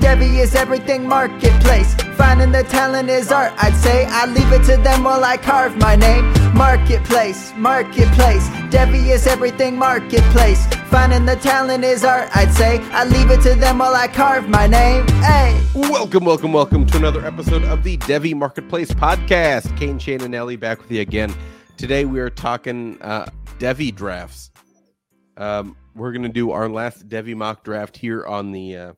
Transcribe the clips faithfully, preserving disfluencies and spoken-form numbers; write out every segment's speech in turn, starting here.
Devi is everything marketplace. Finding the talent is art, I'd say. I leave it to them while I carve my name. Marketplace, marketplace. Devi is everything marketplace. Finding the talent is art, I'd say. I leave it to them while I carve my name. Hey. Welcome, welcome, welcome to another episode of the Devi Marketplace Podcast. Kane, Shane, and Ellie back with you again. Today we are talking uh, Devi drafts. Um, we're going to do our last Devi mock draft here on the uh,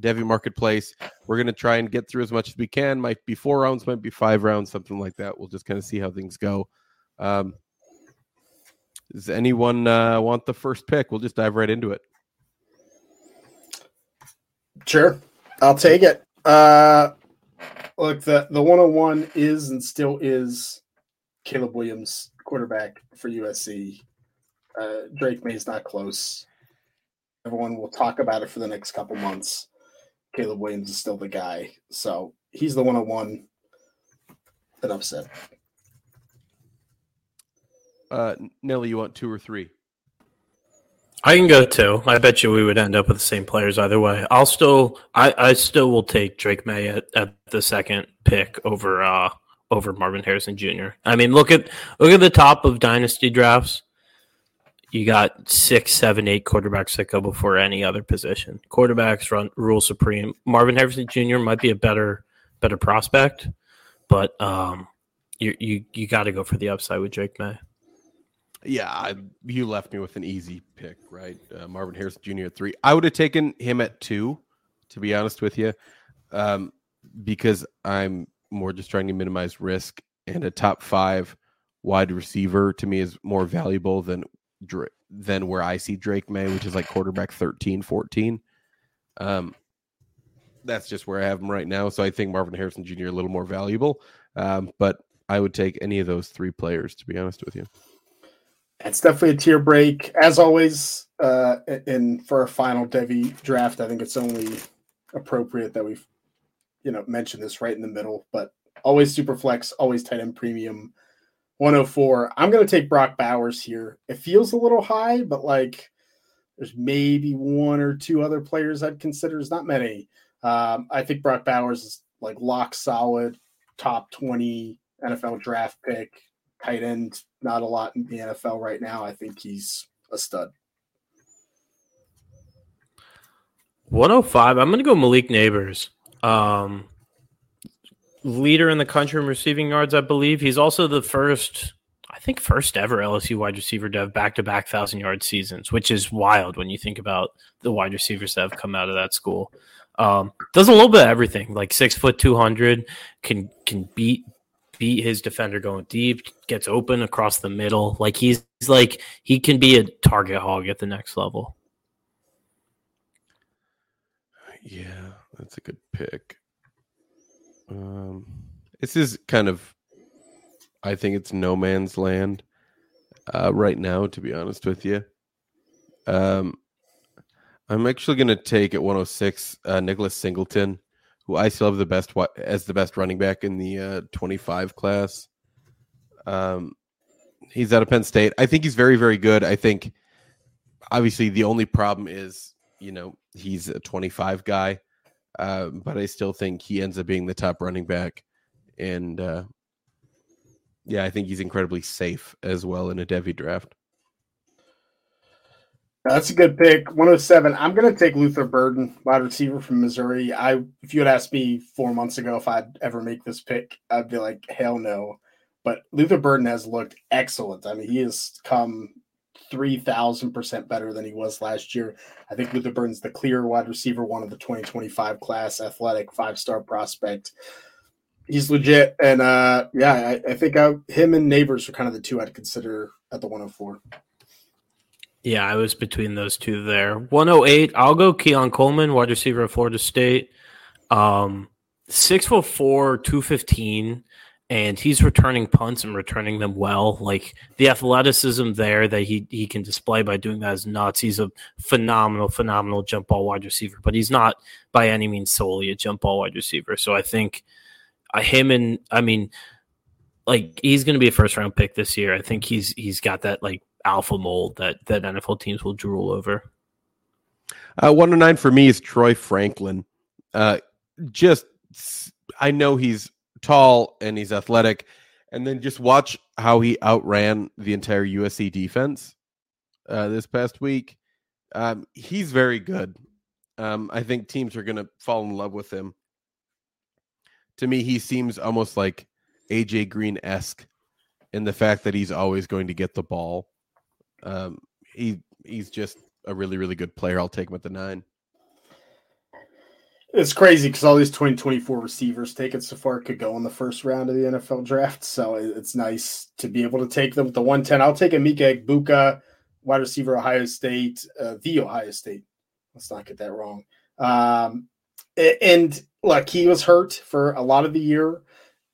Devi Marketplace. We're going to try and get through as much as we can. Might be four rounds, might be five rounds, something like that. We'll just kind of see how things go. Um, does anyone uh, want the first pick? We'll just dive right into it. Sure. I'll take it. Uh, look, the, the one oh one is and still is Caleb Williams, quarterback for U S C. Uh, Drake May is not close. Everyone will talk about it for the next couple months. Caleb Williams is still the guy. So he's the one oh one. An upset. Uh, Nelly, you want two or three? I can go two. I bet you we would end up with the same players either way. I'll still, I, I still will take Drake May at, at the second pick over, uh, over Marvin Harrison Junior I mean, look at, look at the top of dynasty drafts. You got six, seven, eight quarterbacks that go before any other position. Quarterbacks run rule supreme. Marvin Harrison Junior might be a better, better prospect, but um, you you you got to go for the upside with Drake May. Yeah, I, you left me with an easy pick, right? Uh, Marvin Harrison Junior at three. I would have taken him at two, to be honest with you, um, because I'm more just trying to minimize risk. And a top five wide receiver to me is more valuable than. Than where I see Drake May, which is like quarterback thirteen, fourteen. Um, that's just where I have him right now. So I think Marvin Harrison Junior a little more valuable. Um, but I would take any of those three players, to be honest with you. It's definitely a tier break. As always, uh, and for our final Devi draft, I think it's only appropriate that we've, you know, mentioned this right in the middle. But always super flex, always tight end premium. one oh four. I'm going to take Brock Bowers here. It feels a little high, but like there's maybe one or two other players I'd consider. There's not many. Um, I think Brock Bowers is like lock solid, top twenty N F L draft pick, tight end. Not a lot in the N F L right now. I think he's a stud. one oh five. I'm going to go Malik Nabers. Um, Leader in the country in receiving yards, I believe. He's also the first, I think, first ever L S U wide receiver to have back-to-back one thousand-yard seasons, which is wild when you think about the wide receivers that have come out of that school. Um, does a little bit of everything, like six foot two hundred, can can beat beat his defender going deep, gets open across the middle. Like he's, he's like he can be a target hog at the next level. Yeah, that's a good pick. Um, this is kind of, I think it's no man's land uh, right now, to be honest with you. Um, I'm actually going to take at one oh six uh, Nicholas Singleton, who I still have the best as the best running back in the uh, twenty-five class. Um, he's out of Penn State. I think he's very, very good. I think obviously the only problem is, you know, he's a twenty-five guy. Uh, but I still think he ends up being the top running back. And, uh, yeah, I think he's incredibly safe as well in a Devi draft. That's a good pick. one oh seven. I'm going to take Luther Burden, wide receiver from Missouri. I, if you had asked me four months ago if I'd ever make this pick, I'd be like, hell no. But Luther Burden has looked excellent. I mean, he has come three thousand percent better than he was last year. I think Luther Burden's the clear wide receiver, one of the twenty twenty-five class, athletic five-star prospect. He's legit. And uh, yeah, I, I think I, him and Nabers are kind of the two I'd consider at the one oh four. Yeah, I was between those two there. one oh eight, I'll go Keon Coleman, wide receiver at Florida State. Um, six foot four, two fifteen, and he's returning punts and returning them well. Like, the athleticism there that he, he can display by doing that is nuts. He's a phenomenal, phenomenal jump ball wide receiver, but he's not by any means solely a jump ball wide receiver. So I think uh, him and, I mean, like, he's going to be a first-round pick this year. I think he's he's got that, like, alpha mold that that N F L teams will drool over. Uh, one oh nine for me is Troy Franklin. Uh, just, I know he's tall and he's athletic, and then just watch how he outran the entire U S C defense uh, this past week. Um, he's very good. Um, I think teams are going to fall in love with him. To me, he seems almost like A J Green-esque in the fact that he's always going to get the ball. Um, he he's just a really, really good player. I'll take him at the nine. It's crazy because all these twenty twenty-four receivers taken so far could go in the first round of the N F L draft. So it's nice to be able to take them with the one ten. I'll take Emeka Egbuka, wide receiver, Ohio State, uh, the Ohio State. Let's not get that wrong. Um, and look, he was hurt for a lot of the year.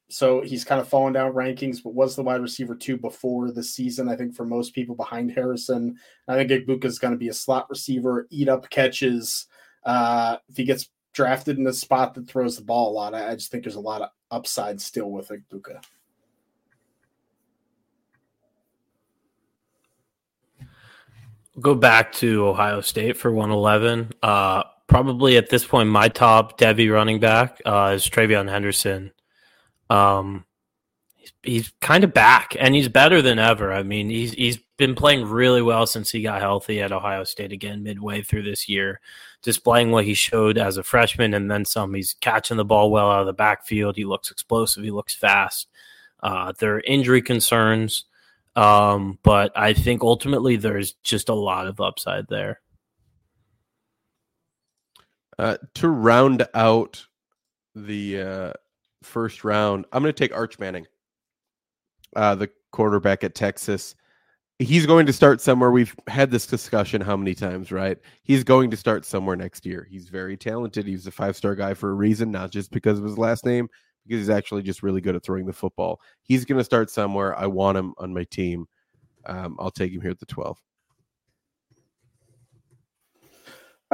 So he's kind of fallen down rankings, but was the wide receiver two before the season, I think, for most people behind Harrison. I think Egbuka is going to be a slot receiver, eat up catches. Uh, if he gets drafted in a spot that throws the ball a lot, I just think there's a lot of upside still with Egbuka. Go back to Ohio State for one eleven. Uh, probably at this point, my top Debbie running back uh, is Travion Henderson. Um, he's, he's kind of back, and he's better than ever. I mean, he's he's been playing really well since he got healthy at Ohio State again midway through this year, displaying what he showed as a freshman and then some. He's catching the ball well out of the backfield. He looks explosive. He looks fast. Uh, there are injury concerns, um, but I think ultimately there's just a lot of upside there. Uh, to round out the uh, – first round, I'm going to take Arch Manning, uh, the quarterback at Texas. He's going to start somewhere. We've had this discussion how many times, right? He's going to start somewhere next year. He's very talented. He was a five-star guy for a reason, not just because of his last name, because he's actually just really good at throwing the football. He's going to start somewhere. I want him on my team. Um, I'll take him here at the twelve.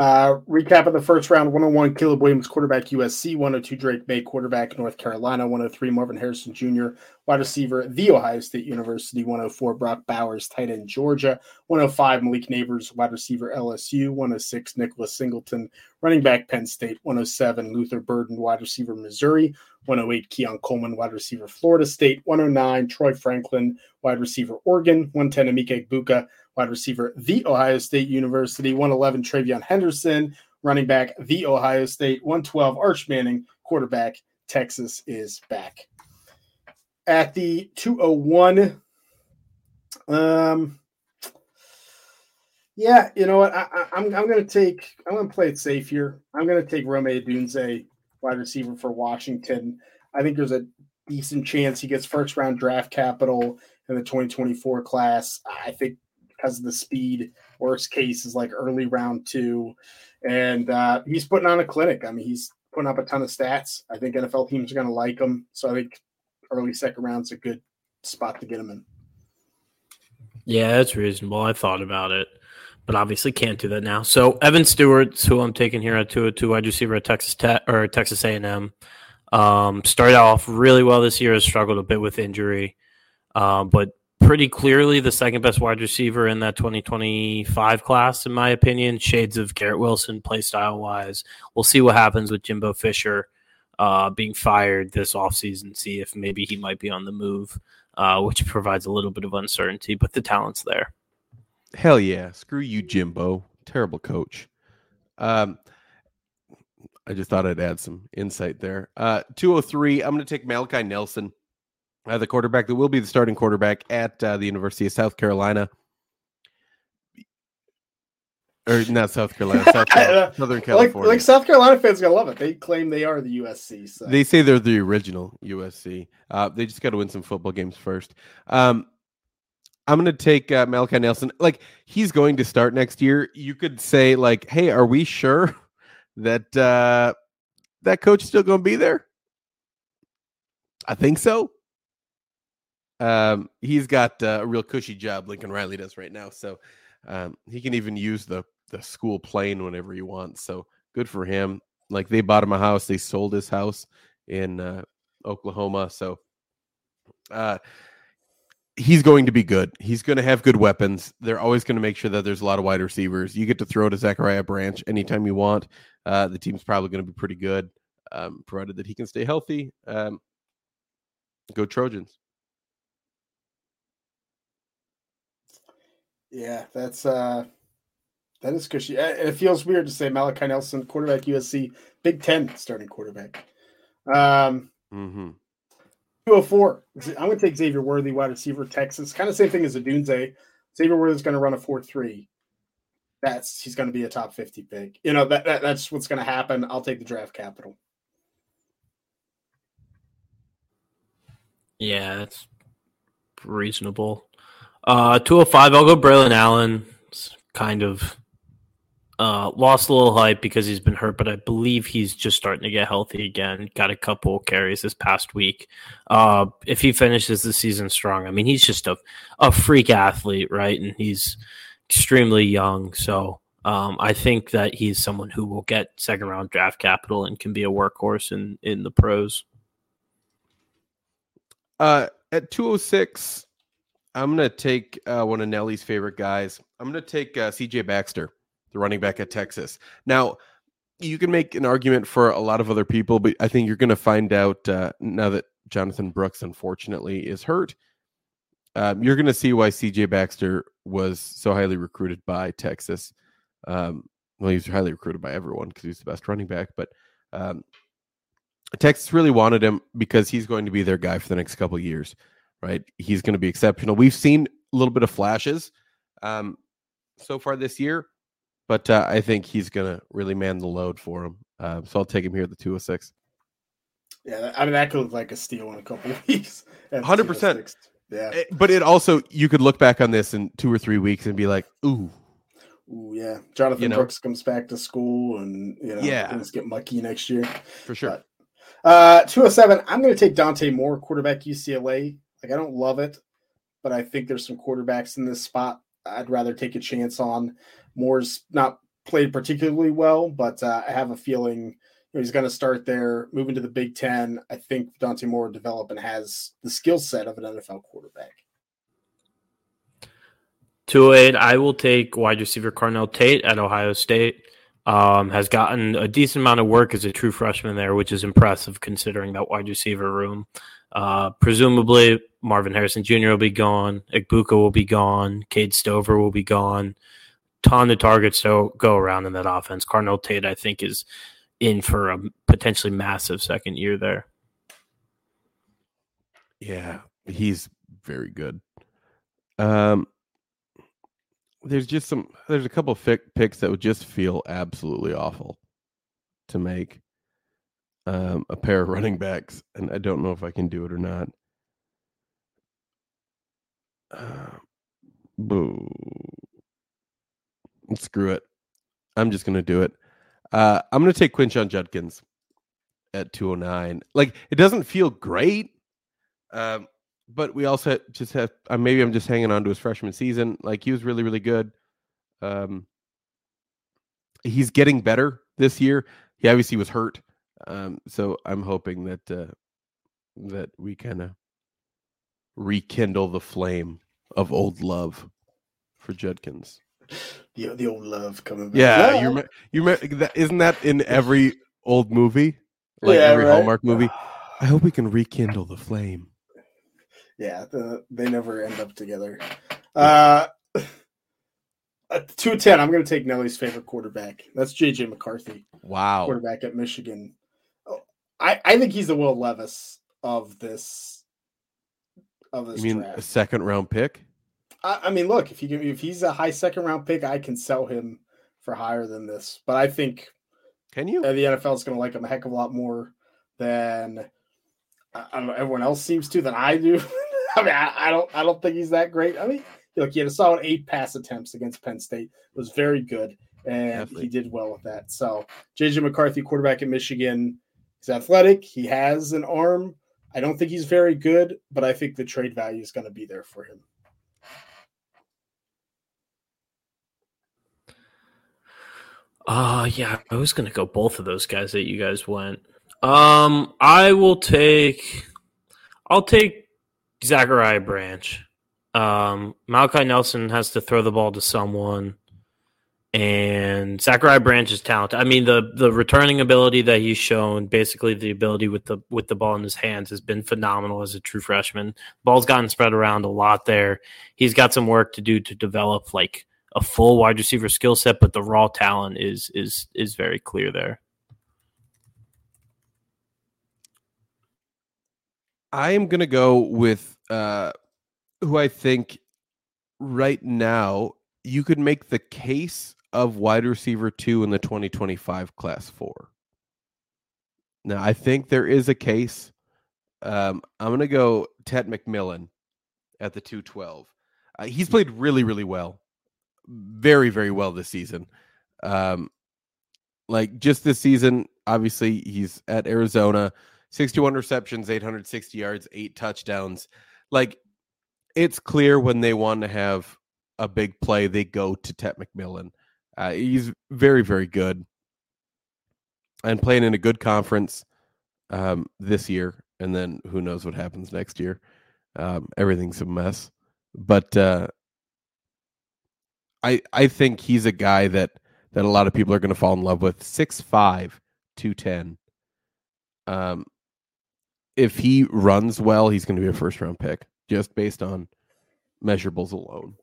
Uh, recap of the first round, one oh one, Caleb Williams, quarterback, U S C, one oh two, Drake May, quarterback, North Carolina, one oh three, Marvin Harrison Junior, wide receiver, The Ohio State University, one oh four, Brock Bowers, tight end, Georgia, one oh five, Malik Nabers, wide receiver, L S U, one oh six, Nicholas Singleton, running back, Penn State, one oh seven, Luther Burden, wide receiver, Missouri, one oh eight, Keon Coleman, wide receiver, Florida State, one oh nine, Troy Franklin, wide receiver, Oregon, one ten, Emeka Egbuka, wide receiver, The Ohio State University, one eleven, Travion Henderson, running back, The Ohio State, one twelve, Arch Manning, quarterback, Texas is back. At the two oh one, um, yeah, you know what, I, I, I'm, I'm going to take, I'm going to play it safe here. I'm going to take Rome Odunze, wide receiver for Washington. I think there's a decent chance he gets first-round draft capital in the twenty twenty-four class. I think because of the speed, worst case is like early round two. And uh, he's putting on a clinic. I mean, he's putting up a ton of stats. I think N F L teams are going to like him. So I think early second round's a good spot to get him in. Yeah, that's reasonable. I thought about it, but obviously can't do that now. So Evan Stewart, who I'm taking here at two oh two, wide receiver at Texas Tech or Texas A and M. Um, started off really well this year, has struggled a bit with injury, uh, but pretty clearly the second best wide receiver in that twenty twenty-five class, in my opinion. Shades of Garrett Wilson play style wise. We'll see what happens with Jimbo Fisher uh, being fired this offseason, see if maybe he might be on the move, uh, which provides a little bit of uncertainty, but the talent's there. Hell yeah. Screw you, Jimbo. Terrible coach. Um, I just thought I'd add some insight there. Uh, two oh three, I'm going to take Malachi Nelson, uh, the quarterback that will be the starting quarterback at uh, the University of South Carolina. Or not South Carolina, South Carolina Southern California. Like, like South Carolina fans are going to love it. They claim they are the U S C. So. They say they're the original U S C. Uh, they just got to win some football games first. Um, I'm going to take uh, Malachi Nelson. Like, he's going to start next year. You could say, like, hey, are we sure that uh, that coach is still going to be there? I think so. Um, he's got uh, a real cushy job, Lincoln Riley does right now. So um, he can even use the, the school plane whenever he wants. So good for him. Like, they bought him a house. They sold his house in uh, Oklahoma. So uh, he's going to be good. He's going to have good weapons. They're always going to make sure that there's a lot of wide receivers. You get to throw to Zachariah Branch anytime you want. Uh, the team's probably going to be pretty good, um, provided that he can stay healthy. Um, go Trojans. Yeah, that's uh, that is cushy. It feels weird to say Malachi Nelson, quarterback, U S C, Big Ten starting quarterback. Um, mm-hmm. two oh four. I'm going to take Xavier Worthy, wide receiver, Texas. Kind of same thing as Odunze. Xavier Worthy's going to run a four three. That's he's going to be a top fifty pick. You know that, that that's what's going to happen. I'll take the draft capital. Yeah, that's reasonable. Uh, two oh five, I'll go Braylon Allen. It's kind of uh, lost a little hype because he's been hurt, but I believe he's just starting to get healthy again. Got a couple carries this past week. Uh, if he finishes the season strong, I mean, he's just a, a freak athlete, right? And he's extremely young. So um, I think that he's someone who will get second-round draft capital and can be a workhorse in, in the pros. Uh, at two oh six... I'm going to take uh, one of Nelly's favorite guys. I'm going to take uh, C J Baxter, the running back at Texas. Now, you can make an argument for a lot of other people, but I think you're going to find out uh, now that Jonathan Brooks, unfortunately, is hurt. Um, you're going to see why C J Baxter was so highly recruited by Texas. Um, well, he was highly recruited by everyone because he's the best running back, but um, Texas really wanted him because he's going to be their guy for the next couple of years. Right, he's going to be exceptional. We've seen a little bit of flashes um, so far this year, but uh, I think he's going to really man the load for him. Uh, so I'll take him here at the two oh six. Yeah, I mean, that could look like a steal in a couple of weeks. one hundred percent. Yeah, it, but it also, you could look back on this in two or three weeks and be like, ooh. Ooh, yeah. Jonathan you know? Brooks comes back to school and, you know, yeah. things get mucky next year. For sure. But, uh, two oh seven, I'm going to take Dante Moore, quarterback U C L A. Like, I don't love it, but I think there's some quarterbacks in this spot I'd rather take a chance on. Moore's not played particularly well, but uh, I have a feeling you know, he's going to start there, move into the Big Ten. I think Dante Moore developed and has the skill set of an N F L quarterback. two oh eight, I will take wide receiver Carnell Tate at Ohio State. Um, has gotten a decent amount of work as a true freshman there, which is impressive considering that wide receiver room. Uh, presumably, Marvin Harrison Junior will be gone. Igbuka will be gone. Cade Stover will be gone. Ton of targets to go around in that offense. Carnell Tate, I think, is in for a potentially massive second year there. Yeah, he's very good. Um, there's just some, there's a couple of fic- picks that would just feel absolutely awful to make. Um, a pair of running backs, and I don't know if I can do it or not. Uh, boo. Screw it. I'm just going to do it. Uh, I'm going to take Quinshon Judkins at two oh nine. Like, it doesn't feel great, um, but we also just have, uh, maybe I'm just hanging on to his freshman season. Like, he was really, really good. Um, he's getting better this year. He obviously was hurt. Um, so I'm hoping that uh, that we kind of rekindle the flame of old love for Judkins. The the old love coming back. Yeah, yeah. you you that, isn't that in every old movie, like yeah, every right? Hallmark movie? I hope we can rekindle the flame. Yeah, the, they never end up together. Uh, at two ten, I'm going to take Nelly's favorite quarterback. That's J J. McCarthy. Wow, quarterback at Michigan. I, I think he's the Will Levis of this of this. You mean draft. A second round pick? I, I mean, look, if you give, if he's a high second round pick, I can sell him for higher than this. But I think can you? The N F L is going to like him a heck of a lot more than I, I don't know, everyone else seems to than I do. I mean, I, I don't I don't think he's that great. I mean, look, he had a solid eight pass attempts against Penn State. It was very good, and Definitely. he did well with that. So J J. McCarthy, quarterback at Michigan, he's athletic. He has an arm. I don't think he's very good, but I think the trade value is going to be there for him. Uh, yeah, I was going to go both of those guys that you guys went. Um, I will take – I'll take Zachariah Branch. Um, Malachi Nelson has to throw the ball to someone, and Zachariah Branch is talented. I mean, the the returning ability that he's shown, basically the ability with the with the ball in his hands, has been phenomenal as a true freshman. Ball's gotten spread around a lot there. He's got some work to do to develop, like, a full wide receiver skill set, but the raw talent is is is very clear there. I am going to go with uh, who I think right now you could make the case of wide receiver two in the twenty twenty-five class four. Now, I think there is a case. Um, I'm going to go Tet McMillan at the two twelve. Uh, he's played really, really well. Very, very well this season. Um, like just this season, obviously, he's at Arizona. sixty-one receptions, eight hundred sixty yards, eight touchdowns. Like, it's clear when they want to have a big play, they go to Tet McMillan. Uh, he's very, very good. And playing in a good conference um, this year. And then who knows what happens next year. Um, everything's a mess. But uh, I I think he's a guy that, that a lot of people are going to fall in love with. six five, two ten. Um, If he runs well, he's going to be a first-round pick, just based on measurables alone.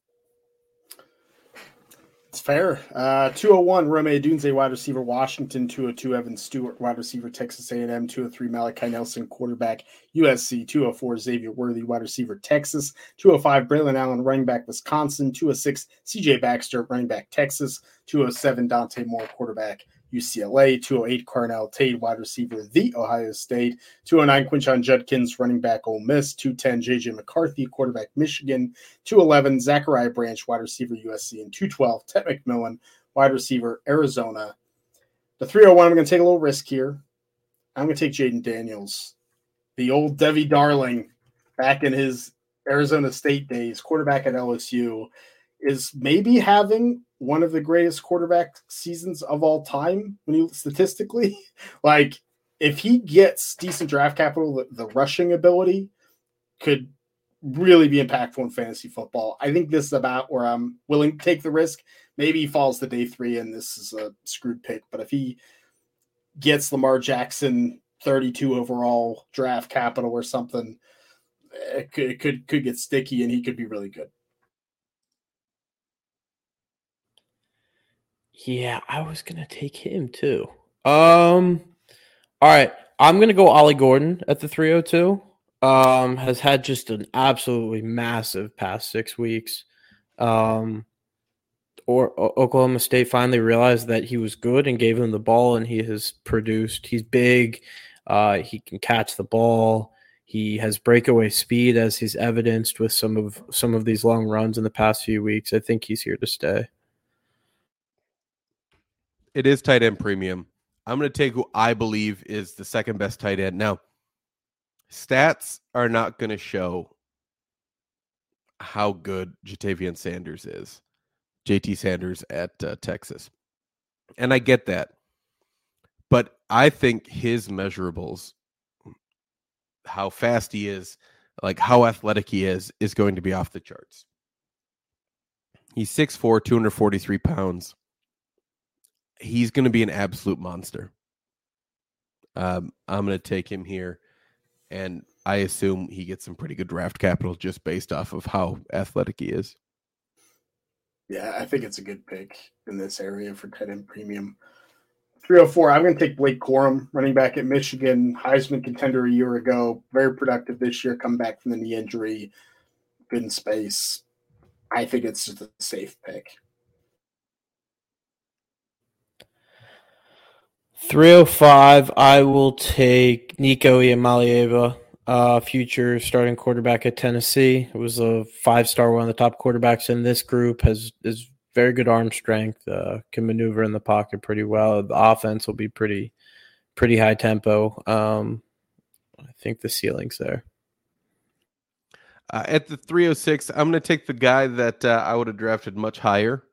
It's fair. Uh, two oh one, Rome Odunze, wide receiver, Washington. two oh two, Evan Stewart, wide receiver, Texas A and M. two oh three, Malachi Nelson, quarterback, U S C. two oh four, Xavier Worthy, wide receiver, Texas. two oh five, Braylon Allen, running back, Wisconsin. two oh six, C J Baxter, running back, Texas. two oh seven, Dante Moore, quarterback, U C L A. two oh eight, Carnell Tate, wide receiver, the Ohio State. two oh nine, Quinshon Judkins, running back, Ole Miss. two ten, J J. McCarthy, quarterback, Michigan. two eleven, Zachariah Branch, wide receiver, U S C. And two twelve, Tet McMillan, wide receiver, Arizona. The three oh one, I'm going to take a little risk here. I'm going to take Jaden Daniels, the old Devy Darling back in his Arizona State days, quarterback at L S U, is maybe having one of the greatest quarterback seasons of all time when you statistically, like, if he gets decent draft capital, the, the rushing ability could really be impactful in fantasy football. I think this is about where I'm willing to take the risk. Maybe he falls to day three and this is a screwed pick, but if he gets Lamar Jackson thirty-two overall draft capital or something, it could, it could, could get sticky and he could be really good. Yeah, I was going to take him too. Um, all right, I'm going to go Ollie Gordon at the three oh two. Um, has had just an absolutely massive past six weeks. Um, or o- Oklahoma State finally realized that he was good and gave him the ball, and he has produced. He's big. Uh, he can catch the ball. He has breakaway speed, as he's evidenced with some of some of these long runs in the past few weeks. I think he's here to stay. It is tight end premium. I'm going to take who I believe is the second best tight end. Now, stats are not going to show how good Jatavian Sanders is. J T Sanders at uh, Texas. And I get that. But I think his measurables, how fast he is, like how athletic he is, is going to be off the charts. He's six four, two forty-three pounds. He's going to be an absolute monster. Um, I'm going to take him here, and I assume he gets some pretty good draft capital just based off of how athletic he is. Yeah, I think it's a good pick in this area for tight end premium. three oh four, I'm going to take Blake Corum, running back at Michigan, Heisman contender a year ago, very productive this year, come back from the knee injury, good in space. I think it's just a safe pick. three oh five, I will take Nico Iamalieva uh, future starting quarterback at Tennessee. It was a five-star, one of the top quarterbacks in this group. Has is very good arm strength. Uh, can maneuver in the pocket pretty well. The offense will be pretty, pretty high tempo. Um, I think the ceiling's there. Uh, at the three oh six, I'm going to take the guy that uh, I would have drafted much higher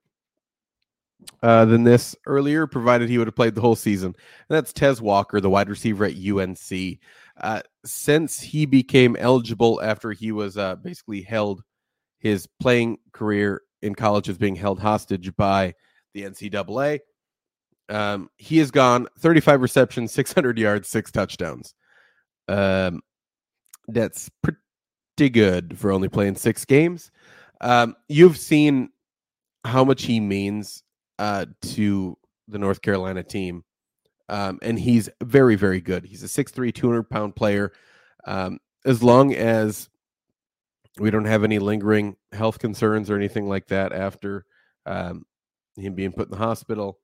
uh, than this earlier, provided he would have played the whole season. And that's Tez Walker, the wide receiver at U N C. Uh, since he became eligible after he was uh, basically held, his playing career in college is being held hostage by the N C double A. Um, he has gone thirty-five receptions, six hundred yards, six touchdowns. Um, that's pretty good for only playing six games. Um, you've seen how much he means uh, to the North Carolina team. Um, and he's very, very good. He's a six three, two hundred pound player. Um, as long as we don't have any lingering health concerns or anything like that after um, him being put in the hospital,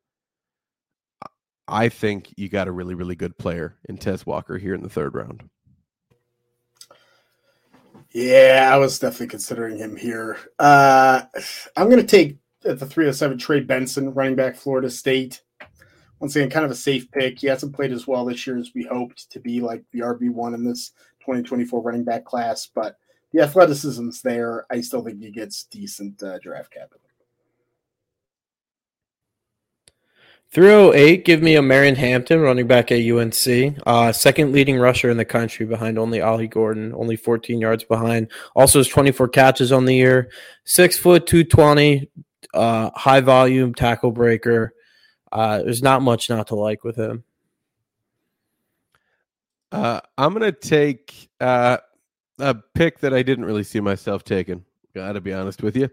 I think you got a really, really good player in Tez Walker here in the third round. Yeah, I was definitely considering him here. Uh, I'm going to take at the three oh seven Trey Benson, running back, Florida State. Once again, kind of a safe pick. He hasn't played as well this year as we hoped to be like the R B one in this twenty twenty-four running back class, but the athleticism's there. I still think he gets decent uh, draft capital. three oh eight, give me a Marion Hampton, running back at U N C. Uh, second leading rusher in the country behind only Ollie Gordon, only fourteen yards behind. Also has twenty-four catches on the year. six foot, two twenty, uh, high volume, tackle breaker. Uh, there's not much not to like with him. Uh, I'm going to take uh, a pick that I didn't really see myself taking. Got to be honest with you.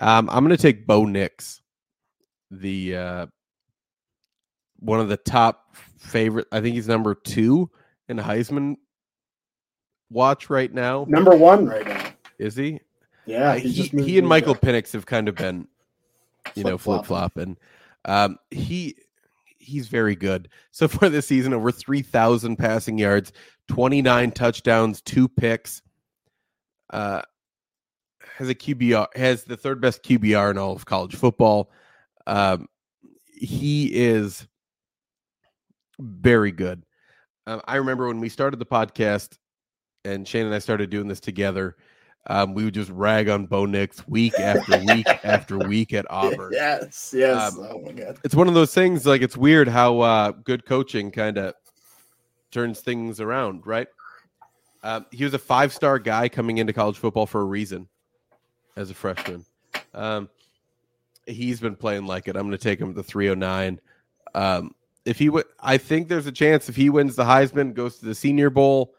Um, I'm going to take Bo Nix, the uh, one of the top favorite. I think he's number two in Heisman watch right now. Number one right now. Is he? Yeah. He, he, he and Michael Penix have kind of been, you know, flip flop, and um, he he's very good. So far this season, over three thousand passing yards, twenty-nine touchdowns, two picks. Uh, has a Q B R, has the third best Q B R in all of college football. Um, he is very good. Um, I remember when we started the podcast and Shane and I started doing this together, um, we would just rag on Bo Nix week after week after week at Auburn. Yes, yes. Um, oh my God. It's one of those things, like, it's weird how uh, good coaching kind of turns things around, right? Um, he was a five-star guy coming into college football for a reason as a freshman. Um, He's been playing like it. I'm going to take him to three oh nine. Um, if he w- I think there's a chance if he wins the Heisman, goes to the Senior Bowl,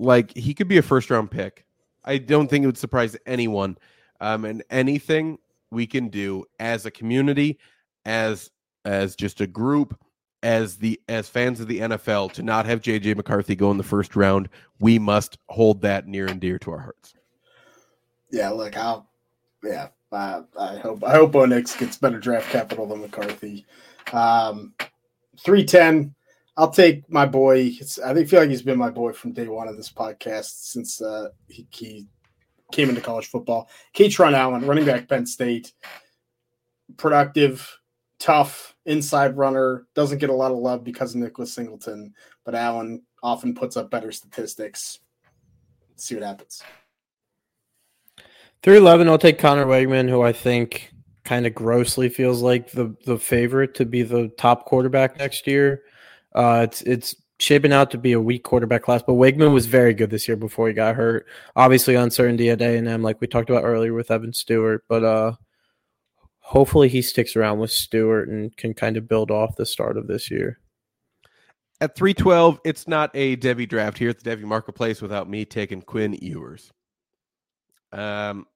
like, he could be a first-round pick. I don't think it would surprise anyone. Um, and anything we can do as a community, as as just a group, as the as fans of the N F L, to not have J J McCarthy go in the first round, we must hold that near and dear to our hearts. Yeah, look, I'll – yeah. Uh, I hope I hope Bo Nix gets better draft capital than McCarthy. Um, three ten, I'll take my boy. It's, I think feel like he's been my boy from day one of this podcast since uh, he, he came into college football. Kaytron Allen, running back, Penn State. Productive, tough, inside runner. Doesn't get a lot of love because of Nicholas Singleton, but Allen often puts up better statistics. Let's see what happens. Through eleven, I'll take Connor Wegman, who I think kind of grossly feels like the, the favorite to be the top quarterback next year. Uh, it's it's shaping out to be a weak quarterback class, but Wegman was very good this year before he got hurt. Obviously, uncertainty at A and M, like we talked about earlier with Evan Stewart, but uh, hopefully he sticks around with Stewart and can kind of build off the start of this year. At three twelve, it's not a Debbie draft here at the Debbie Marketplace without me taking Quinn Ewers. Um.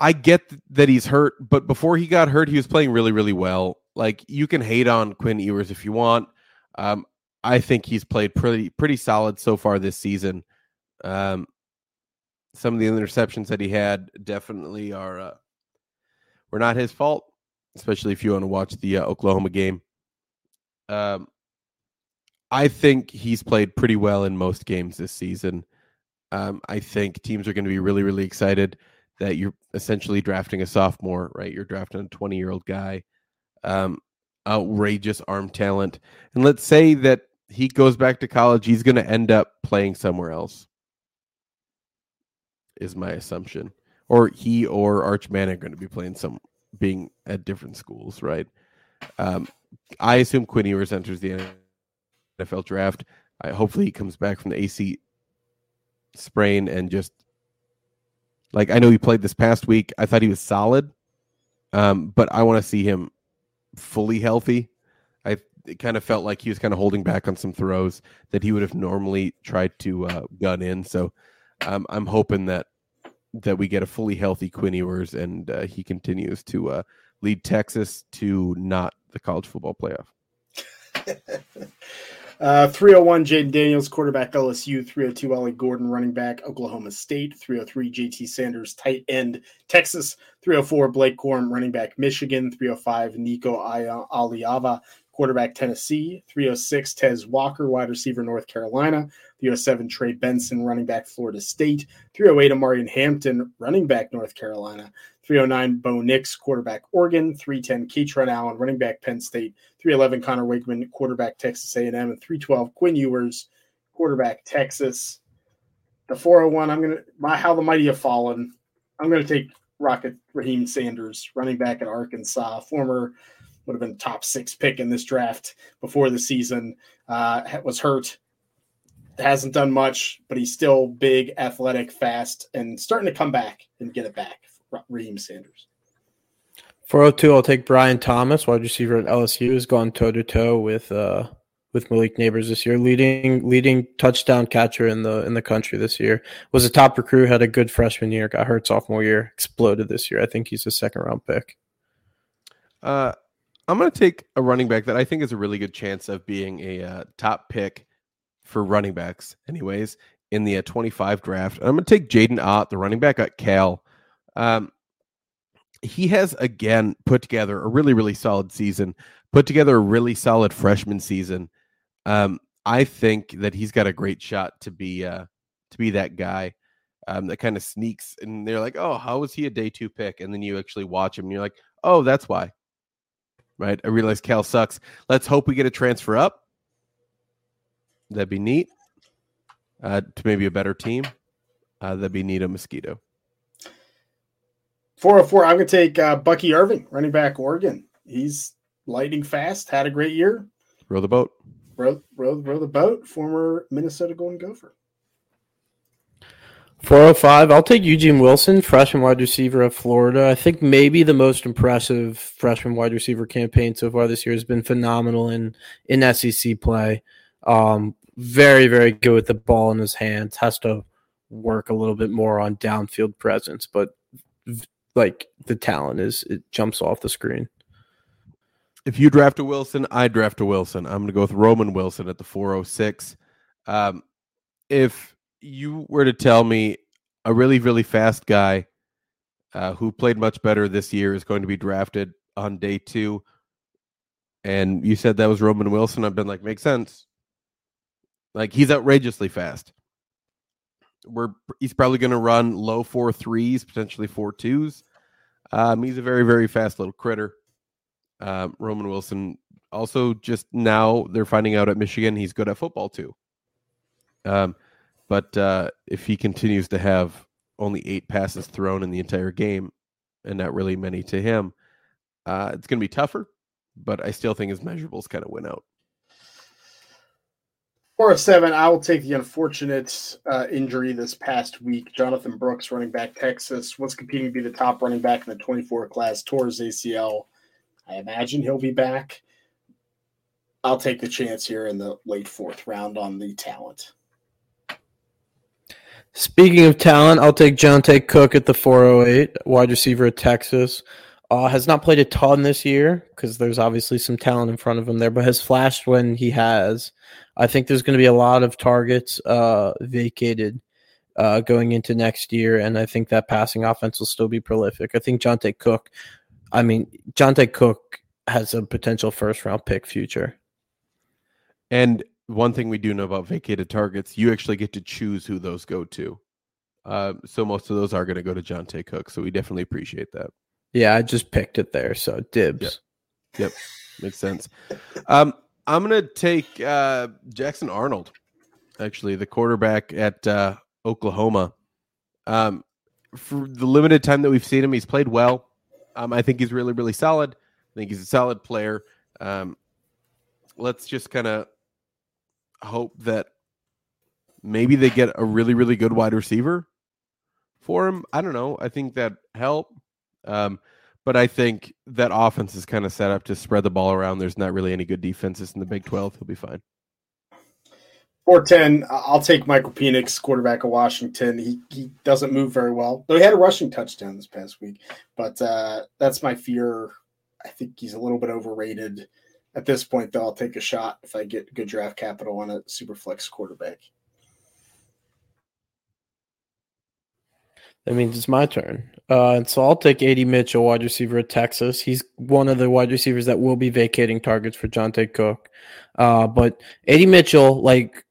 I get that he's hurt, but before he got hurt, he was playing really, really well. Like, you can hate on Quinn Ewers if you want. Um, I think he's played pretty, pretty solid so far this season. Um, some of the interceptions that he had definitely are uh, were not his fault, especially if you want to watch the uh, Oklahoma game. Um, I think he's played pretty well in most games this season. Um, I think teams are going to be really, really excited that you're essentially drafting a sophomore, right? You're drafting a twenty-year-old guy, um, outrageous arm talent. And let's say that he goes back to college, he's going to end up playing somewhere else, is my assumption. Or he or Arch Manning are going to be playing some, being at different schools, right? Um, I assume Quinn Ewers enters the N F L draft. I, hopefully he comes back from the A C sprain and just, like, I know he played this past week. I thought he was solid, um, but I want to see him fully healthy. I it kind of felt like he was kind of holding back on some throws that he would have normally tried to uh, gun in. So um, I'm hoping that that we get a fully healthy Quinn Ewers and uh, he continues to uh, lead Texas to not the college football playoff. Uh, three oh one, Jaden Daniels, quarterback, L S U. three oh two, Ollie Gordon, running back, Oklahoma State. three oh three, J T Sanders, tight end, Texas. three oh four, Blake Corum, running back, Michigan. three oh five, Nico Aliava, quarterback, Tennessee. three oh six, Tez Walker, wide receiver, North Carolina. three oh seven, Trey Benson, running back, Florida State. three oh eight, Amarian Hampton, running back, North Carolina. three oh nine, Bo Nix, quarterback, Oregon. three ten, Keytron Allen, running back, Penn State. three eleven, Connor Wakeman, quarterback, Texas A and M. And three twelve, Quinn Ewers, quarterback, Texas. The four oh one, I'm going to – my how the mighty have fallen. I'm going to take Rocket Raheem Sanders, running back at Arkansas, former – would have been top six pick in this draft before the season. Uh, was hurt. Hasn't done much, but he's still big, athletic, fast, and starting to come back and get it back. Raheem Sanders. four oh two, I'll take Brian Thomas, wide receiver at L S U, has gone toe-to-toe with uh, with Malik Nabers this year, leading leading touchdown catcher in the in the country this year. Was a top recruit, had a good freshman year, got hurt sophomore year, exploded this year. I think he's a second-round pick. Uh, I'm going to take a running back that I think is a really good chance of being a uh, top pick for running backs, anyways, in the uh, twenty-five draft. And I'm going to take Jaden Ott, the running back at Cal. Um, he has, again, put together a really, really solid season, put together a really solid freshman season. Um, I think that he's got a great shot to be uh, to be that guy um, that kind of sneaks. And they're like, oh, how was he a day two pick? And then you actually watch him, and you're like, oh, that's why. Right, I realize Cal sucks. Let's hope we get a transfer up. That'd be neat. Uh, to maybe a better team. Uh, that'd be neat a mosquito. four oh four, I'm going to take uh, Bucky Irving, running back, Oregon. He's lightning fast, had a great year. Row the boat. Row, row, row the boat, former Minnesota Golden Gopher. four oh five, I'll take Eugene Wilson, freshman wide receiver of Florida. I think maybe the most impressive freshman wide receiver campaign so far this year has been phenomenal in, in S E C play. Um, very, very good with the ball in his hands. Has to work a little bit more on downfield presence, but like the talent is, it jumps off the screen. If you draft a Wilson, I draft a Wilson. I'm going to go with Roman Wilson at the four oh six. Um, if... you were to tell me a really, really fast guy uh, who played much better this year is going to be drafted on day two, and you said that was Roman Wilson, I've been like, makes sense. Like, he's outrageously fast. We're He's probably going to run low four threes, potentially four twos. Um, he's a very, very fast little critter. Uh, Roman Wilson, also just now they're finding out at Michigan he's good at football too. Um, But uh, if he continues to have only eight passes thrown in the entire game and not really many to him, uh, it's going to be tougher, but I still think his measurables kind of went out. four oh seven, I will take the unfortunate uh, injury this past week. Jonathan Brooks, running back, Texas, was competing to be the top running back in the twenty-four class, tore his A C L. I imagine he'll be back. I'll take the chance here in the late fourth round on the talent. Speaking of talent, I'll take Johntay Cook at the four oh eight, wide receiver at Texas. Uh, has not played a ton this year because there's obviously some talent in front of him there, but has flashed when he has. I think there's going to be a lot of targets uh, vacated uh, going into next year, and I think that passing offense will still be prolific. I think Johntay Cook, I mean, Johntay Cook has a potential first-round pick future. And one thing we do know about vacated targets, you actually get to choose who those go to. Uh, so most of those are going to go to Jonatay Cook. So we definitely appreciate that. Yeah, I just picked it there. So dibs. Yep. yep. Makes sense. Um, I'm going to take uh, Jackson Arnold, actually, the quarterback at uh, Oklahoma. Um, for the limited time that we've seen him, he's played well. Um, I think he's really, really solid. I think he's a solid player. Um, let's just kind of hope that maybe they get a really, really good wide receiver for him. I don't know. I think that'd help. Um, but I think that offense is kind of set up to spread the ball around. There's not really any good defenses in the Big twelve. He'll be fine. four ten, I'll take Michael Penix, quarterback of Washington. He he doesn't move very well, though he had a rushing touchdown this past week. But uh, that's my fear. I think he's a little bit overrated at this point, though. I'll take a shot if I get good draft capital on a super flex quarterback. That means it's my turn. Uh, and so I'll take A D. Mitchell, wide receiver at Texas. He's one of the wide receivers that will be vacating targets for Jonatay Cook. Uh, but A D. Mitchell, like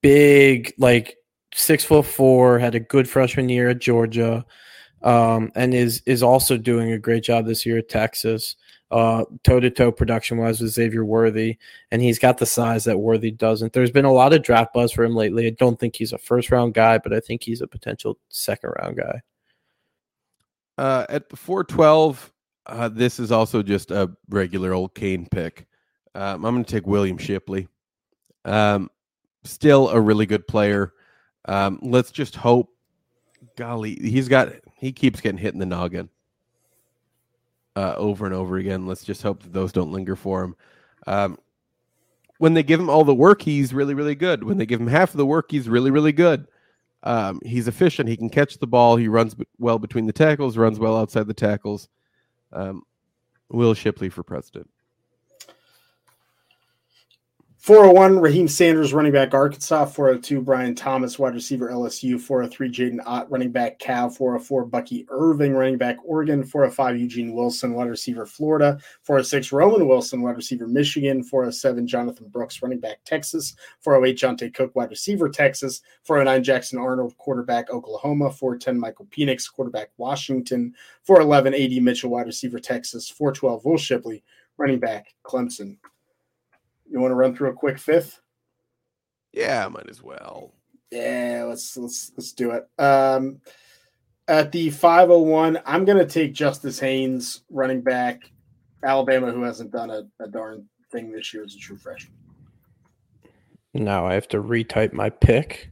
big, like six foot four, had a good freshman year at Georgia, um, and is is also doing a great job this year at Texas. Uh, toe-to-toe production-wise with Xavier Worthy, and he's got the size that Worthy doesn't. There's been a lot of draft buzz for him lately. I don't think he's a first-round guy, but I think he's a potential second-round guy. Uh, at the four twelve, uh, this is also just a regular old Kane pick. Um, I'm going to take William Shipley. Um, still a really good player. Um, let's just hope. Golly, he's got he keeps getting hit in the noggin. Uh, over and over again. Let's just hope that those don't linger for him. Um, when they give him all the work, he's really, really good. When they give him half of the work, he's really, really good. Um, he's efficient. He can catch the ball. He runs b- well between the tackles, runs well outside the tackles. Um, Will Shipley for president. four oh one, Raheem Sanders, running back, Arkansas. four oh two, Brian Thomas, wide receiver, L S U. four oh three, Jaden Ott, running back, Cal. four oh four, Bucky Irving, running back, Oregon. four oh five, Eugene Wilson, wide receiver, Florida. four oh six, Roman Wilson, wide receiver, Michigan. four oh seven, Jonathan Brooks, running back, Texas. four oh eight, Jonatay Cook, wide receiver, Texas. four oh nine, Jackson Arnold, quarterback, Oklahoma. four ten, Michael Penix, quarterback, Washington. four eleven, A D. Mitchell, wide receiver, Texas. four twelve, Will Shipley, running back, Clemson. You want to run through a quick fifth? Yeah, might as well. Yeah, let's let's let's do it. Um, at the five oh one, I'm going to take Justice Haynes, running back, Alabama, who hasn't done a, a darn thing this year as a true freshman. Now I have to retype my pick.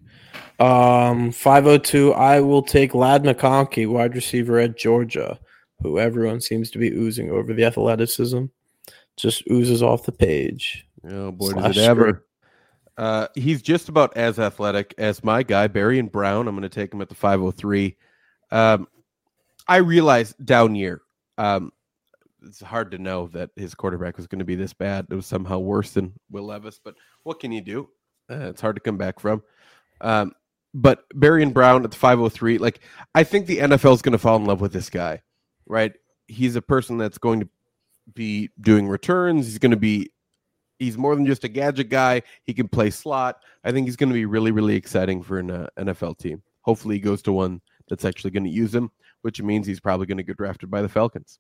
Um, five oh two, I will take Ladd McConkey, wide receiver at Georgia, who everyone seems to be oozing over the athleticism. Just oozes off the page. Oh, boy, does it ever. Uh, he's just about as athletic as my guy, Barrion Brown. I'm going to take him at the five oh three. Um, I realize down year, um, it's hard to know that his quarterback was going to be this bad. It was somehow worse than Will Levis, but what can you do? Uh, it's hard to come back from. Um, but Barrion Brown at the five oh three, like, I think the N F L is going to fall in love with this guy, right? He's a person that's going to be doing returns. He's going to be he's more than just a gadget guy. He can play slot. I think he's going to be really, really exciting for an uh, N F L team. Hopefully he goes to one that's actually going to use him, which means he's probably going to get drafted by the Falcons.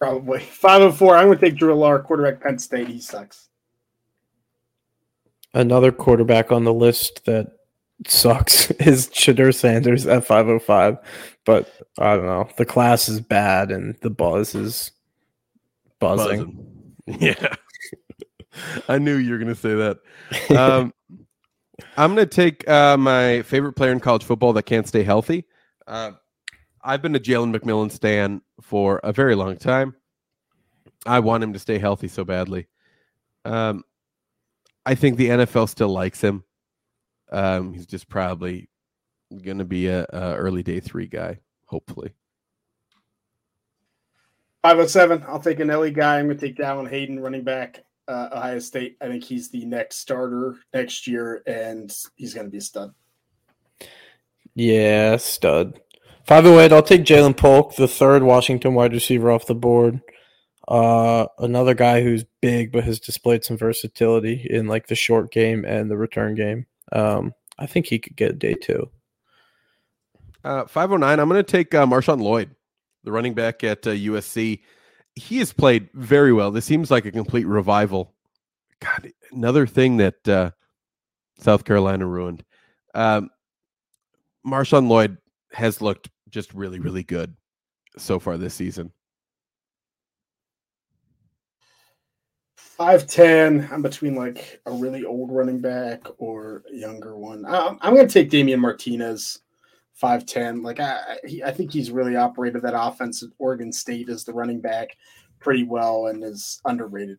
Probably. five oh four, I'm going to take Drew Allar, quarterback, Penn State. He sucks. Another quarterback on the list that sucks is Shedeur Sanders at five oh five, but I don't know. The class is bad and the buzz is buzzing. buzzing. Yeah. I knew you were going to say that. Um, I'm going to take uh, my favorite player in college football that can't stay healthy. Uh, I've been a Jalen McMillan stan for a very long time. I want him to stay healthy so badly. Um, I think the N F L still likes him. Um, he's just probably going to be a, a early day three guy, hopefully. five oh seven, I'll take an L E guy. I'm going to take Dallin Hayden, running back, uh, Ohio State. I think he's the next starter next year, and he's going to be a stud. Yeah, stud. five oh eight, I'll take Jalen Polk, the third Washington wide receiver off the board. Uh, another guy who's big but has displayed some versatility in like the short game and the return game. Um, I think he could get day two. Uh, five oh nine, I'm going to take uh, Marshawn Lloyd, the running back at uh, U S C. He has played very well. This seems like a complete revival. God, another thing that uh, South Carolina ruined. Um, Marshawn Lloyd has looked just really, really good so far this season. five ten, I'm between like a really old running back or a younger one. I'm, I'm going to take Damian Martinez, five ten. Like I, I think he's really operated that offense at Oregon State as the running back pretty well and is underrated.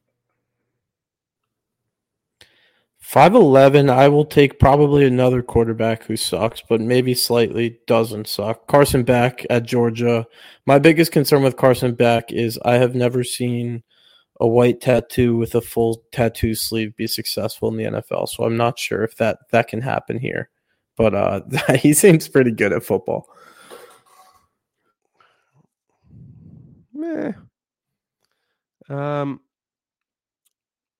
five eleven, I will take probably another quarterback who sucks, but maybe slightly doesn't suck. Carson Beck at Georgia. My biggest concern with Carson Beck is I have never seen a white tattoo with a full tattoo sleeve be successful in the N F L. So I'm not sure if that, that can happen here, but uh, he seems pretty good at football. Meh. Um.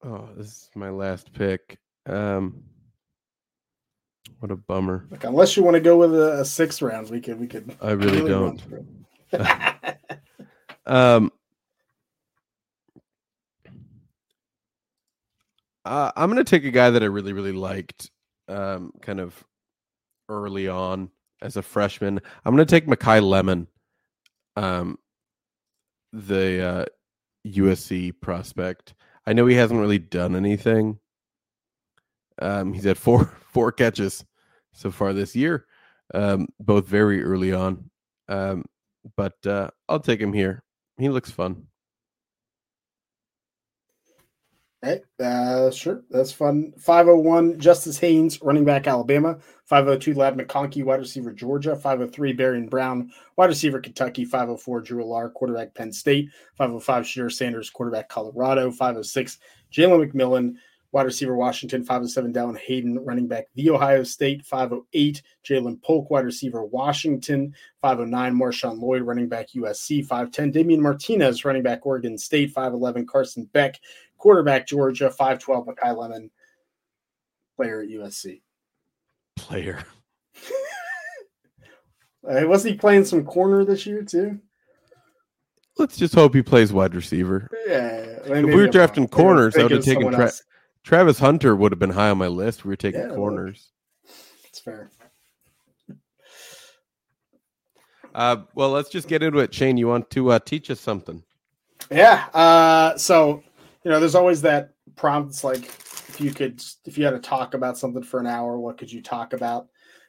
Oh, this is my last pick. Um, what a bummer! Like, unless you want to go with a, a six rounds, we could. We could. I really, really don't. um. Uh, I'm going to take a guy that I really, really liked um, kind of early on as a freshman. I'm going to take Makai Lemon, um, the uh, U S C prospect. I know he hasn't really done anything. Um, he's had four four catches so far this year, um, both very early on. Um, but uh, I'll take him here. He looks fun. Right. Uh, sure. That's fun. five oh one, Justice Haynes, running back, Alabama. five oh two, Ladd McConkey, wide receiver, Georgia. five oh three, Barrion Brown, wide receiver, Kentucky. five oh four, Drew Allar, quarterback, Penn State. five oh five, Shadur Sanders, quarterback, Colorado. five oh six, Jalen McMillan, wide receiver, Washington. five oh seven, Dallin Hayden, running back, The Ohio State. five oh eight, Jalen Polk, wide receiver, Washington. five oh nine, Marshawn Lloyd, running back, U S C. five ten, Damian Martinez, running back, Oregon State. five eleven, Carson Beck, quarterback, Georgia. five twelve, Makai Lemon, player at U S C. Player. Wasn't he playing some corner this year, too? Let's just hope he plays wide receiver. Yeah. If we were drafting wrong. corners, I would have taken tra- Travis Hunter would have been high on my list. We were taking yeah, corners. That's fair. Uh, well, let's just get into it. Shane, you want to uh, teach us something? Yeah. Uh, so, you know, there's always that prompt. It's like, if you could, if you had to talk about something for an hour, what could you talk about?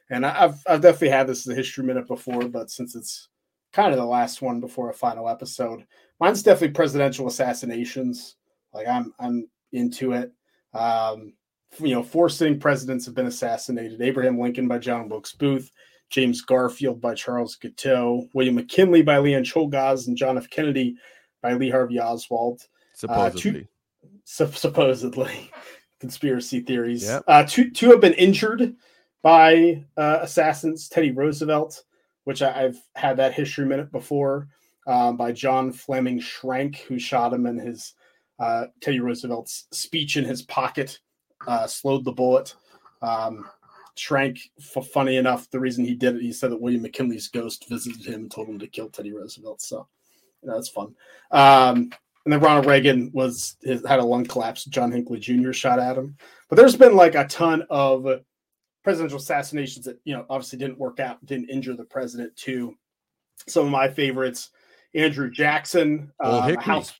And I've, I've definitely had this as a history minute before, but since it's kind of the last one before a final episode, mine's definitely presidential assassinations. Like I'm, I'm into it. Um, you know, four sitting presidents have been assassinated: Abraham Lincoln by John Wilkes Booth, James Garfield by Charles Guiteau, William McKinley by Leon Czolgosz, and John F. Kennedy by Lee Harvey Oswald. Supposedly, uh, two, su- supposedly, conspiracy theories. Yep. Uh, two, two have been injured by uh, assassins. Teddy Roosevelt, which I, I've had that history minute before, um, by John Fleming Schrank, who shot him in his uh, Teddy Roosevelt's speech in his pocket, uh, slowed the bullet. Um, Schrank, for funny enough, the reason he did it, he said that William McKinley's ghost visited him and told him to kill Teddy Roosevelt. So, you know, that's fun. Um, And then Ronald Reagan was his, had a lung collapse. John Hinckley Junior shot at him. But there's been like a ton of presidential assassinations that, you know, obviously didn't work out, didn't injure the president too. Some of my favorites: Andrew Jackson, Old um, Hickory. House,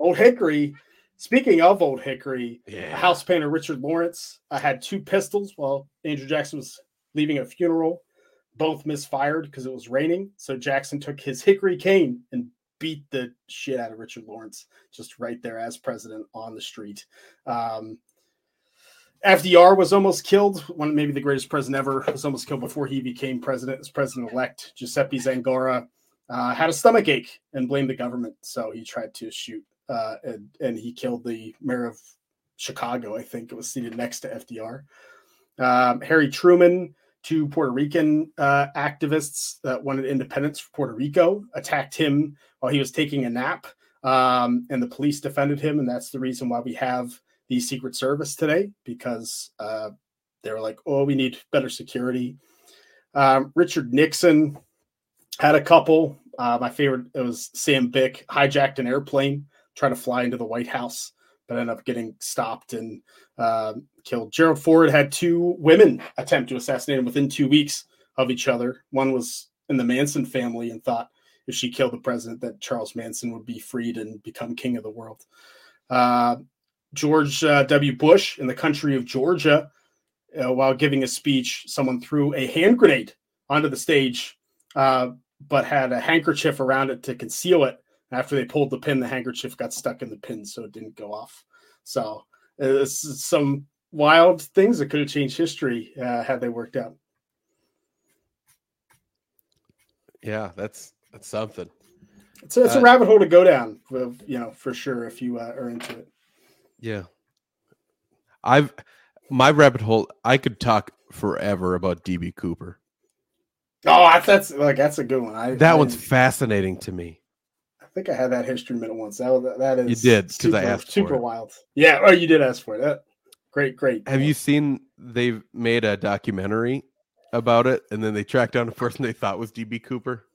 Old Hickory. Speaking of Old Hickory, yeah. House painter Richard Lawrence uh, had two pistols while Andrew Jackson was leaving a funeral. Both misfired because it was raining. So Jackson took his Hickory cane and beat the shit out of Richard Lawrence just right there as president on the street. Um, F D R was almost killed. One, maybe the greatest president ever, was almost killed before he became president as president-elect. Giuseppe Zangara uh, had a stomach ache and blamed the government. So he tried to shoot uh, and, and he killed the mayor of Chicago. I think it was seated next to F D R. Um, Harry Truman, two Puerto Rican uh, activists that wanted independence for Puerto Rico, attacked him while he was taking a nap. um, and the police defended him. And that's the reason why we have the Secret Service today, because uh, they were like, oh, we need better security. Um, Richard Nixon had a couple. Uh, my favorite, it was Sam Bick hijacked an airplane, tried to fly into the White House, but ended up getting stopped and uh, killed. Gerald Ford had two women attempt to assassinate him within two weeks of each other. One was in the Manson family and thought if she killed the president that Charles Manson would be freed and become king of the world. Uh, George uh, W. Bush in the country of Georgia, uh, while giving a speech, someone threw a hand grenade onto the stage, uh, but had a handkerchief around it to conceal it. After they pulled the pin, the handkerchief got stuck in the pin, so it didn't go off. So it's some wild things that could have changed history uh, had they worked out. Yeah, that's that's something. It's, it's uh, a rabbit hole to go down, you know, for sure, if you uh, are into it. Yeah, I've my rabbit hole. I could talk forever about D B Cooper. Oh, that's like that's a good one. I, that I, one's fascinating to me. I think I had that history minute once. That, that is you did because I asked super for it. Wild. Yeah, oh, you did ask for it. That, great, great. Have you seen they've made a documentary about it, and then they tracked down the person they thought was D B Cooper?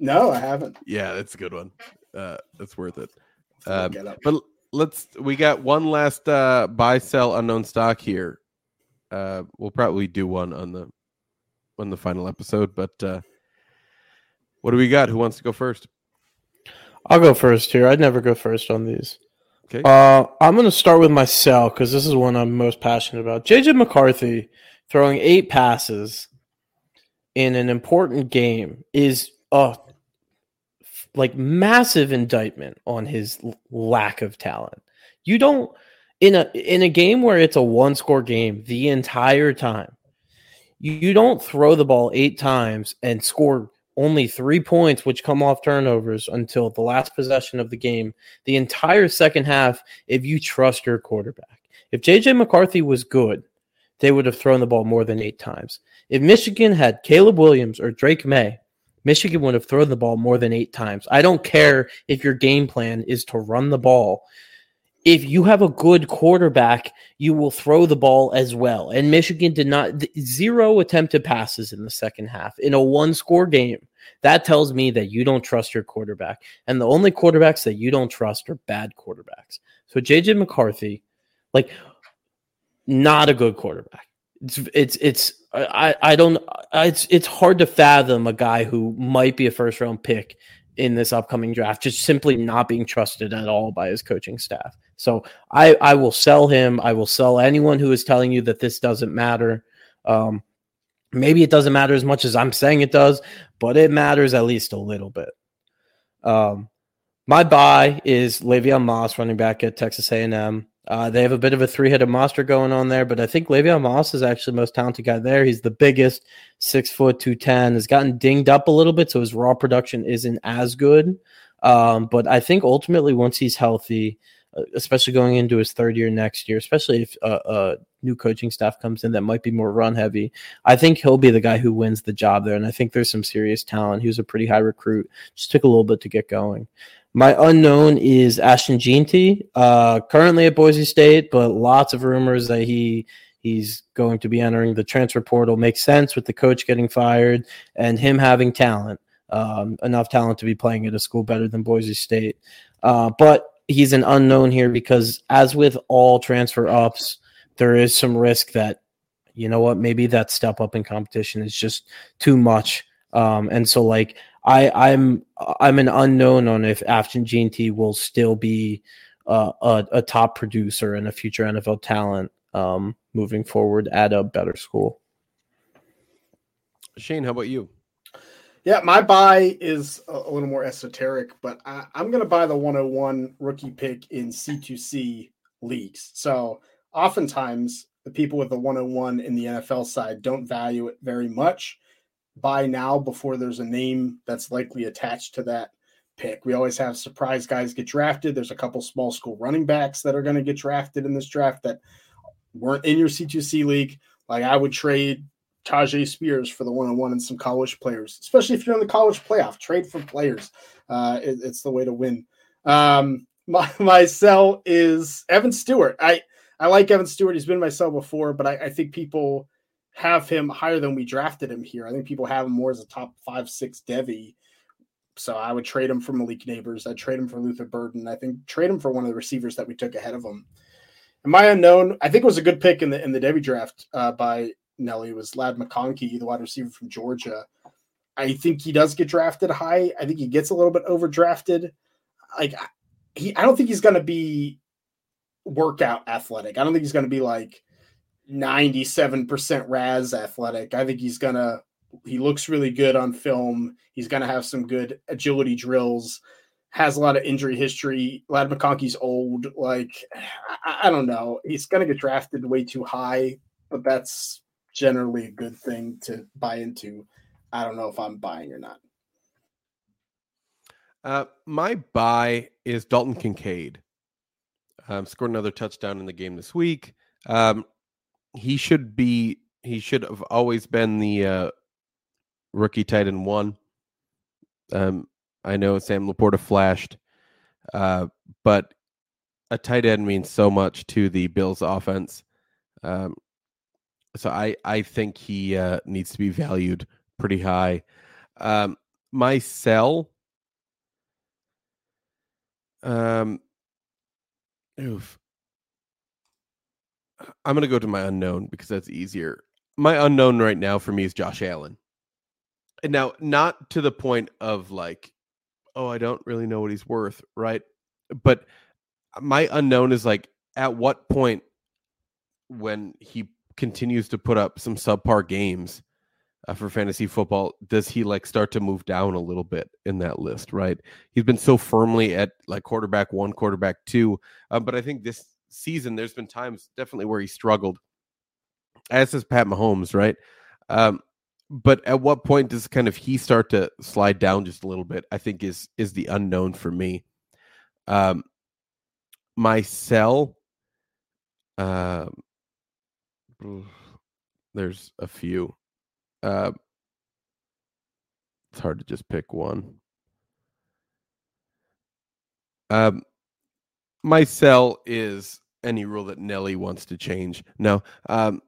No, I haven't. Yeah, that's a good one. Uh, that's worth it. Um, but let's. We got one last uh, buy, sell, unknown stock here. Uh, we'll probably do one on the on the final episode. But uh, what do we got? Who wants to go first? I'll go first here. I'd never go first on these. Okay. Uh, I'm going to start with my sell because this is one I'm most passionate about. J J. McCarthy throwing eight passes in an important game is a like massive indictment on his lack of talent. You don't in a in a game where it's a one score game the entire time. You, you don't throw the ball eight times and score only three points, which come off turnovers until the last possession of the game, the entire second half, if you trust your quarterback. If J J. McCarthy was good, they would have thrown the ball more than eight times. If Michigan had Caleb Williams or Drake May, Michigan would have thrown the ball more than eight times. I don't care if your game plan is to run the ball. If you have a good quarterback, you will throw the ball as well. And Michigan did not – zero attempted passes in the second half in a one-score game. That tells me that you don't trust your quarterback. And the only quarterbacks that you don't trust are bad quarterbacks. So J J. McCarthy, like, not a good quarterback. It's it's it's I I don't it's it's hard to fathom a guy who might be a first-round pick in this upcoming draft, just simply not being trusted at all by his coaching staff. So I, I will sell him. I will sell anyone who is telling you that this doesn't matter. Um, maybe it doesn't matter as much as I'm saying it does, but it matters at least a little bit. Um, my buy is Le'Veon Moss, running back at Texas A and M. Uh, they have a bit of a three-headed monster going on there, but I think Le'Veon Moss is actually the most talented guy there. He's the biggest, six foot two ten. Has gotten dinged up a little bit, so his raw production isn't as good. Um, but I think ultimately, once he's healthy, especially going into his third year next year, especially if uh, a new coaching staff comes in that might be more run heavy, I think he'll be the guy who wins the job there. And I think there's some serious talent. He was a pretty high recruit. Just took a little bit to get going. My unknown is Ashton Jeanty, uh, currently at Boise State, but lots of rumors that he he's going to be entering the transfer portal. Makes sense with the coach getting fired and him having talent, um, enough talent to be playing at a school better than Boise State. Uh, but he's an unknown here because, as with all transfer ups, there is some risk that, you know what, maybe that step up in competition is just too much. Um, and so, like, I, I'm I'm an unknown on if Ashton Jeanty will still be uh, a, a top producer and a future N F L talent um, moving forward at a better school. Shane, how about you? Yeah, my buy is a, a little more esoteric, but I, I'm going to buy the one oh one rookie pick in C two C leagues. So oftentimes the people with the one oh one in the N F L side don't value it very much. Buy now before there's a name that's likely attached to that pick. We always have surprise guys get drafted. There's a couple small school running backs that are going to get drafted in this draft that weren't in your C two C league. Like, I would trade Tajay Spears for the one oh one and some college players, especially if you're in the college playoff. Trade for players. Uh, it, it's the way to win. Um, my, my sell is Evan Stewart. I, I like Evan Stewart. He's been my sell before, but I, I think people have him higher than we drafted him here. I think people have him more as a top five, six Devy. So I would trade him for Malik Nabers. I'd trade him for Luther Burden. I think trade him for one of the receivers that we took ahead of him. And my unknown, I think it was a good pick in the in the Devy draft uh, by Nelly, was Ladd McConkey, the wide receiver from Georgia. I think he does get drafted high. I think he gets a little bit overdrafted. Like he, I don't think he's going to be workout athletic. I don't think he's going to be like ninety-seven percent R A S athletic. I think he's going to, he looks really good on film. He's going to have some good agility drills, has a lot of injury history. Ladd McConkey's old. Like, I, I don't know. He's going to get drafted way too high, but that's generally a good thing to buy into. I don't know if I'm buying or not. Uh, my buy is Dalton Kincaid. Um, scored another touchdown in the game this week. Um, he should be, he should have always been the uh, rookie tight end one. Um, I know Sam Laporta flashed, uh, but a tight end means so much to the Bills offense. Um, so I, I think he uh, needs to be valued pretty high. Um, my sell, um, oof. I'm going to go to my unknown because that's easier. My unknown right now for me is Josh Allen. And now, not to the point of like, oh, I don't really know what he's worth, right? But my unknown is like, at what point when he continues to put up some subpar games uh, for fantasy football, does he like start to move down a little bit in that list, right? He's been so firmly at like quarterback one, quarterback two. Uh, but I think this season, there's been times definitely where he struggled, as is Pat Mahomes, right? Um, but at what point does kind of he start to slide down just a little bit? I think is is the unknown for me. Um, my sell, uh, there's a few. Uh, it's hard to just pick one. Um, my sell is any rule that Nelly wants to change. No, um,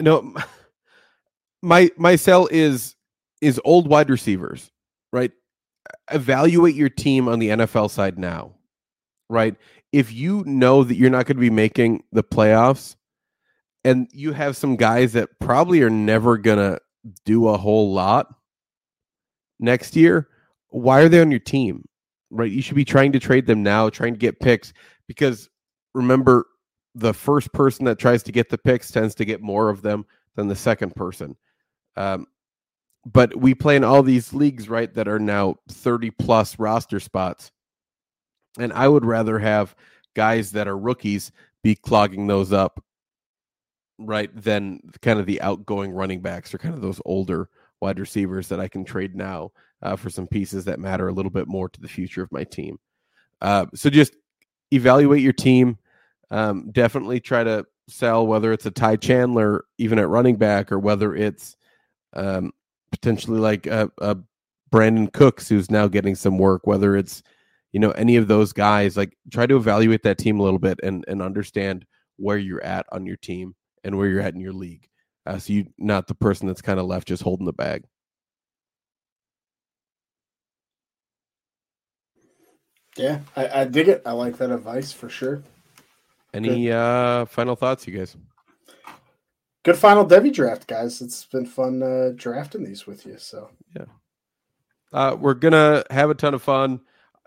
no. My my sell is is old wide receivers, right? Evaluate your team on the N F L side now, right? If you know that you're not going to be making the playoffs, and you have some guys that probably are never going to do a whole lot next year, why are they on your team, right? You should be trying to trade them now, trying to get picks, because remember, the first person that tries to get the picks tends to get more of them than the second person. Um, but we play in all these leagues, right, that are now thirty plus roster spots. And I would rather have guys that are rookies be clogging those up, right, than kind of the outgoing running backs or kind of those older wide receivers that I can trade now uh, for some pieces that matter a little bit more to the future of my team. Uh, so just evaluate your team. Um, definitely try to sell, whether it's a Ty Chandler, even at running back, or whether it's um, potentially like a, a Brandon Cooks, who's now getting some work, whether it's, you know, any of those guys, like try to evaluate that team a little bit and, and understand where you're at on your team and where you're at in your league. Uh, so you're not the person that's kind of left just holding the bag. Yeah, I, I dig it. I like that advice for sure. Any good. uh final thoughts, you guys? Good final Devy draft, guys. It's been fun uh, drafting these with you. So yeah, uh, we're gonna have a ton of fun.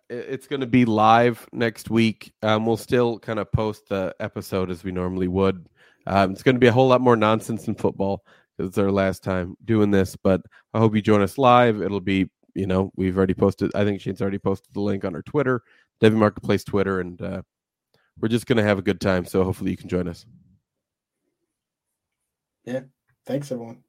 It's gonna be live next week. Um, we'll still kind of post the episode as we normally would. Um, it's gonna be a whole lot more nonsense in football because it's our last time doing this. But I hope you join us live. It'll be, you know, we've already posted. I think Shane's already posted the link on her Twitter, Devy Marketplace Twitter, and. Uh, We're just going to have a good time, so hopefully you can join us. Yeah. Thanks, everyone.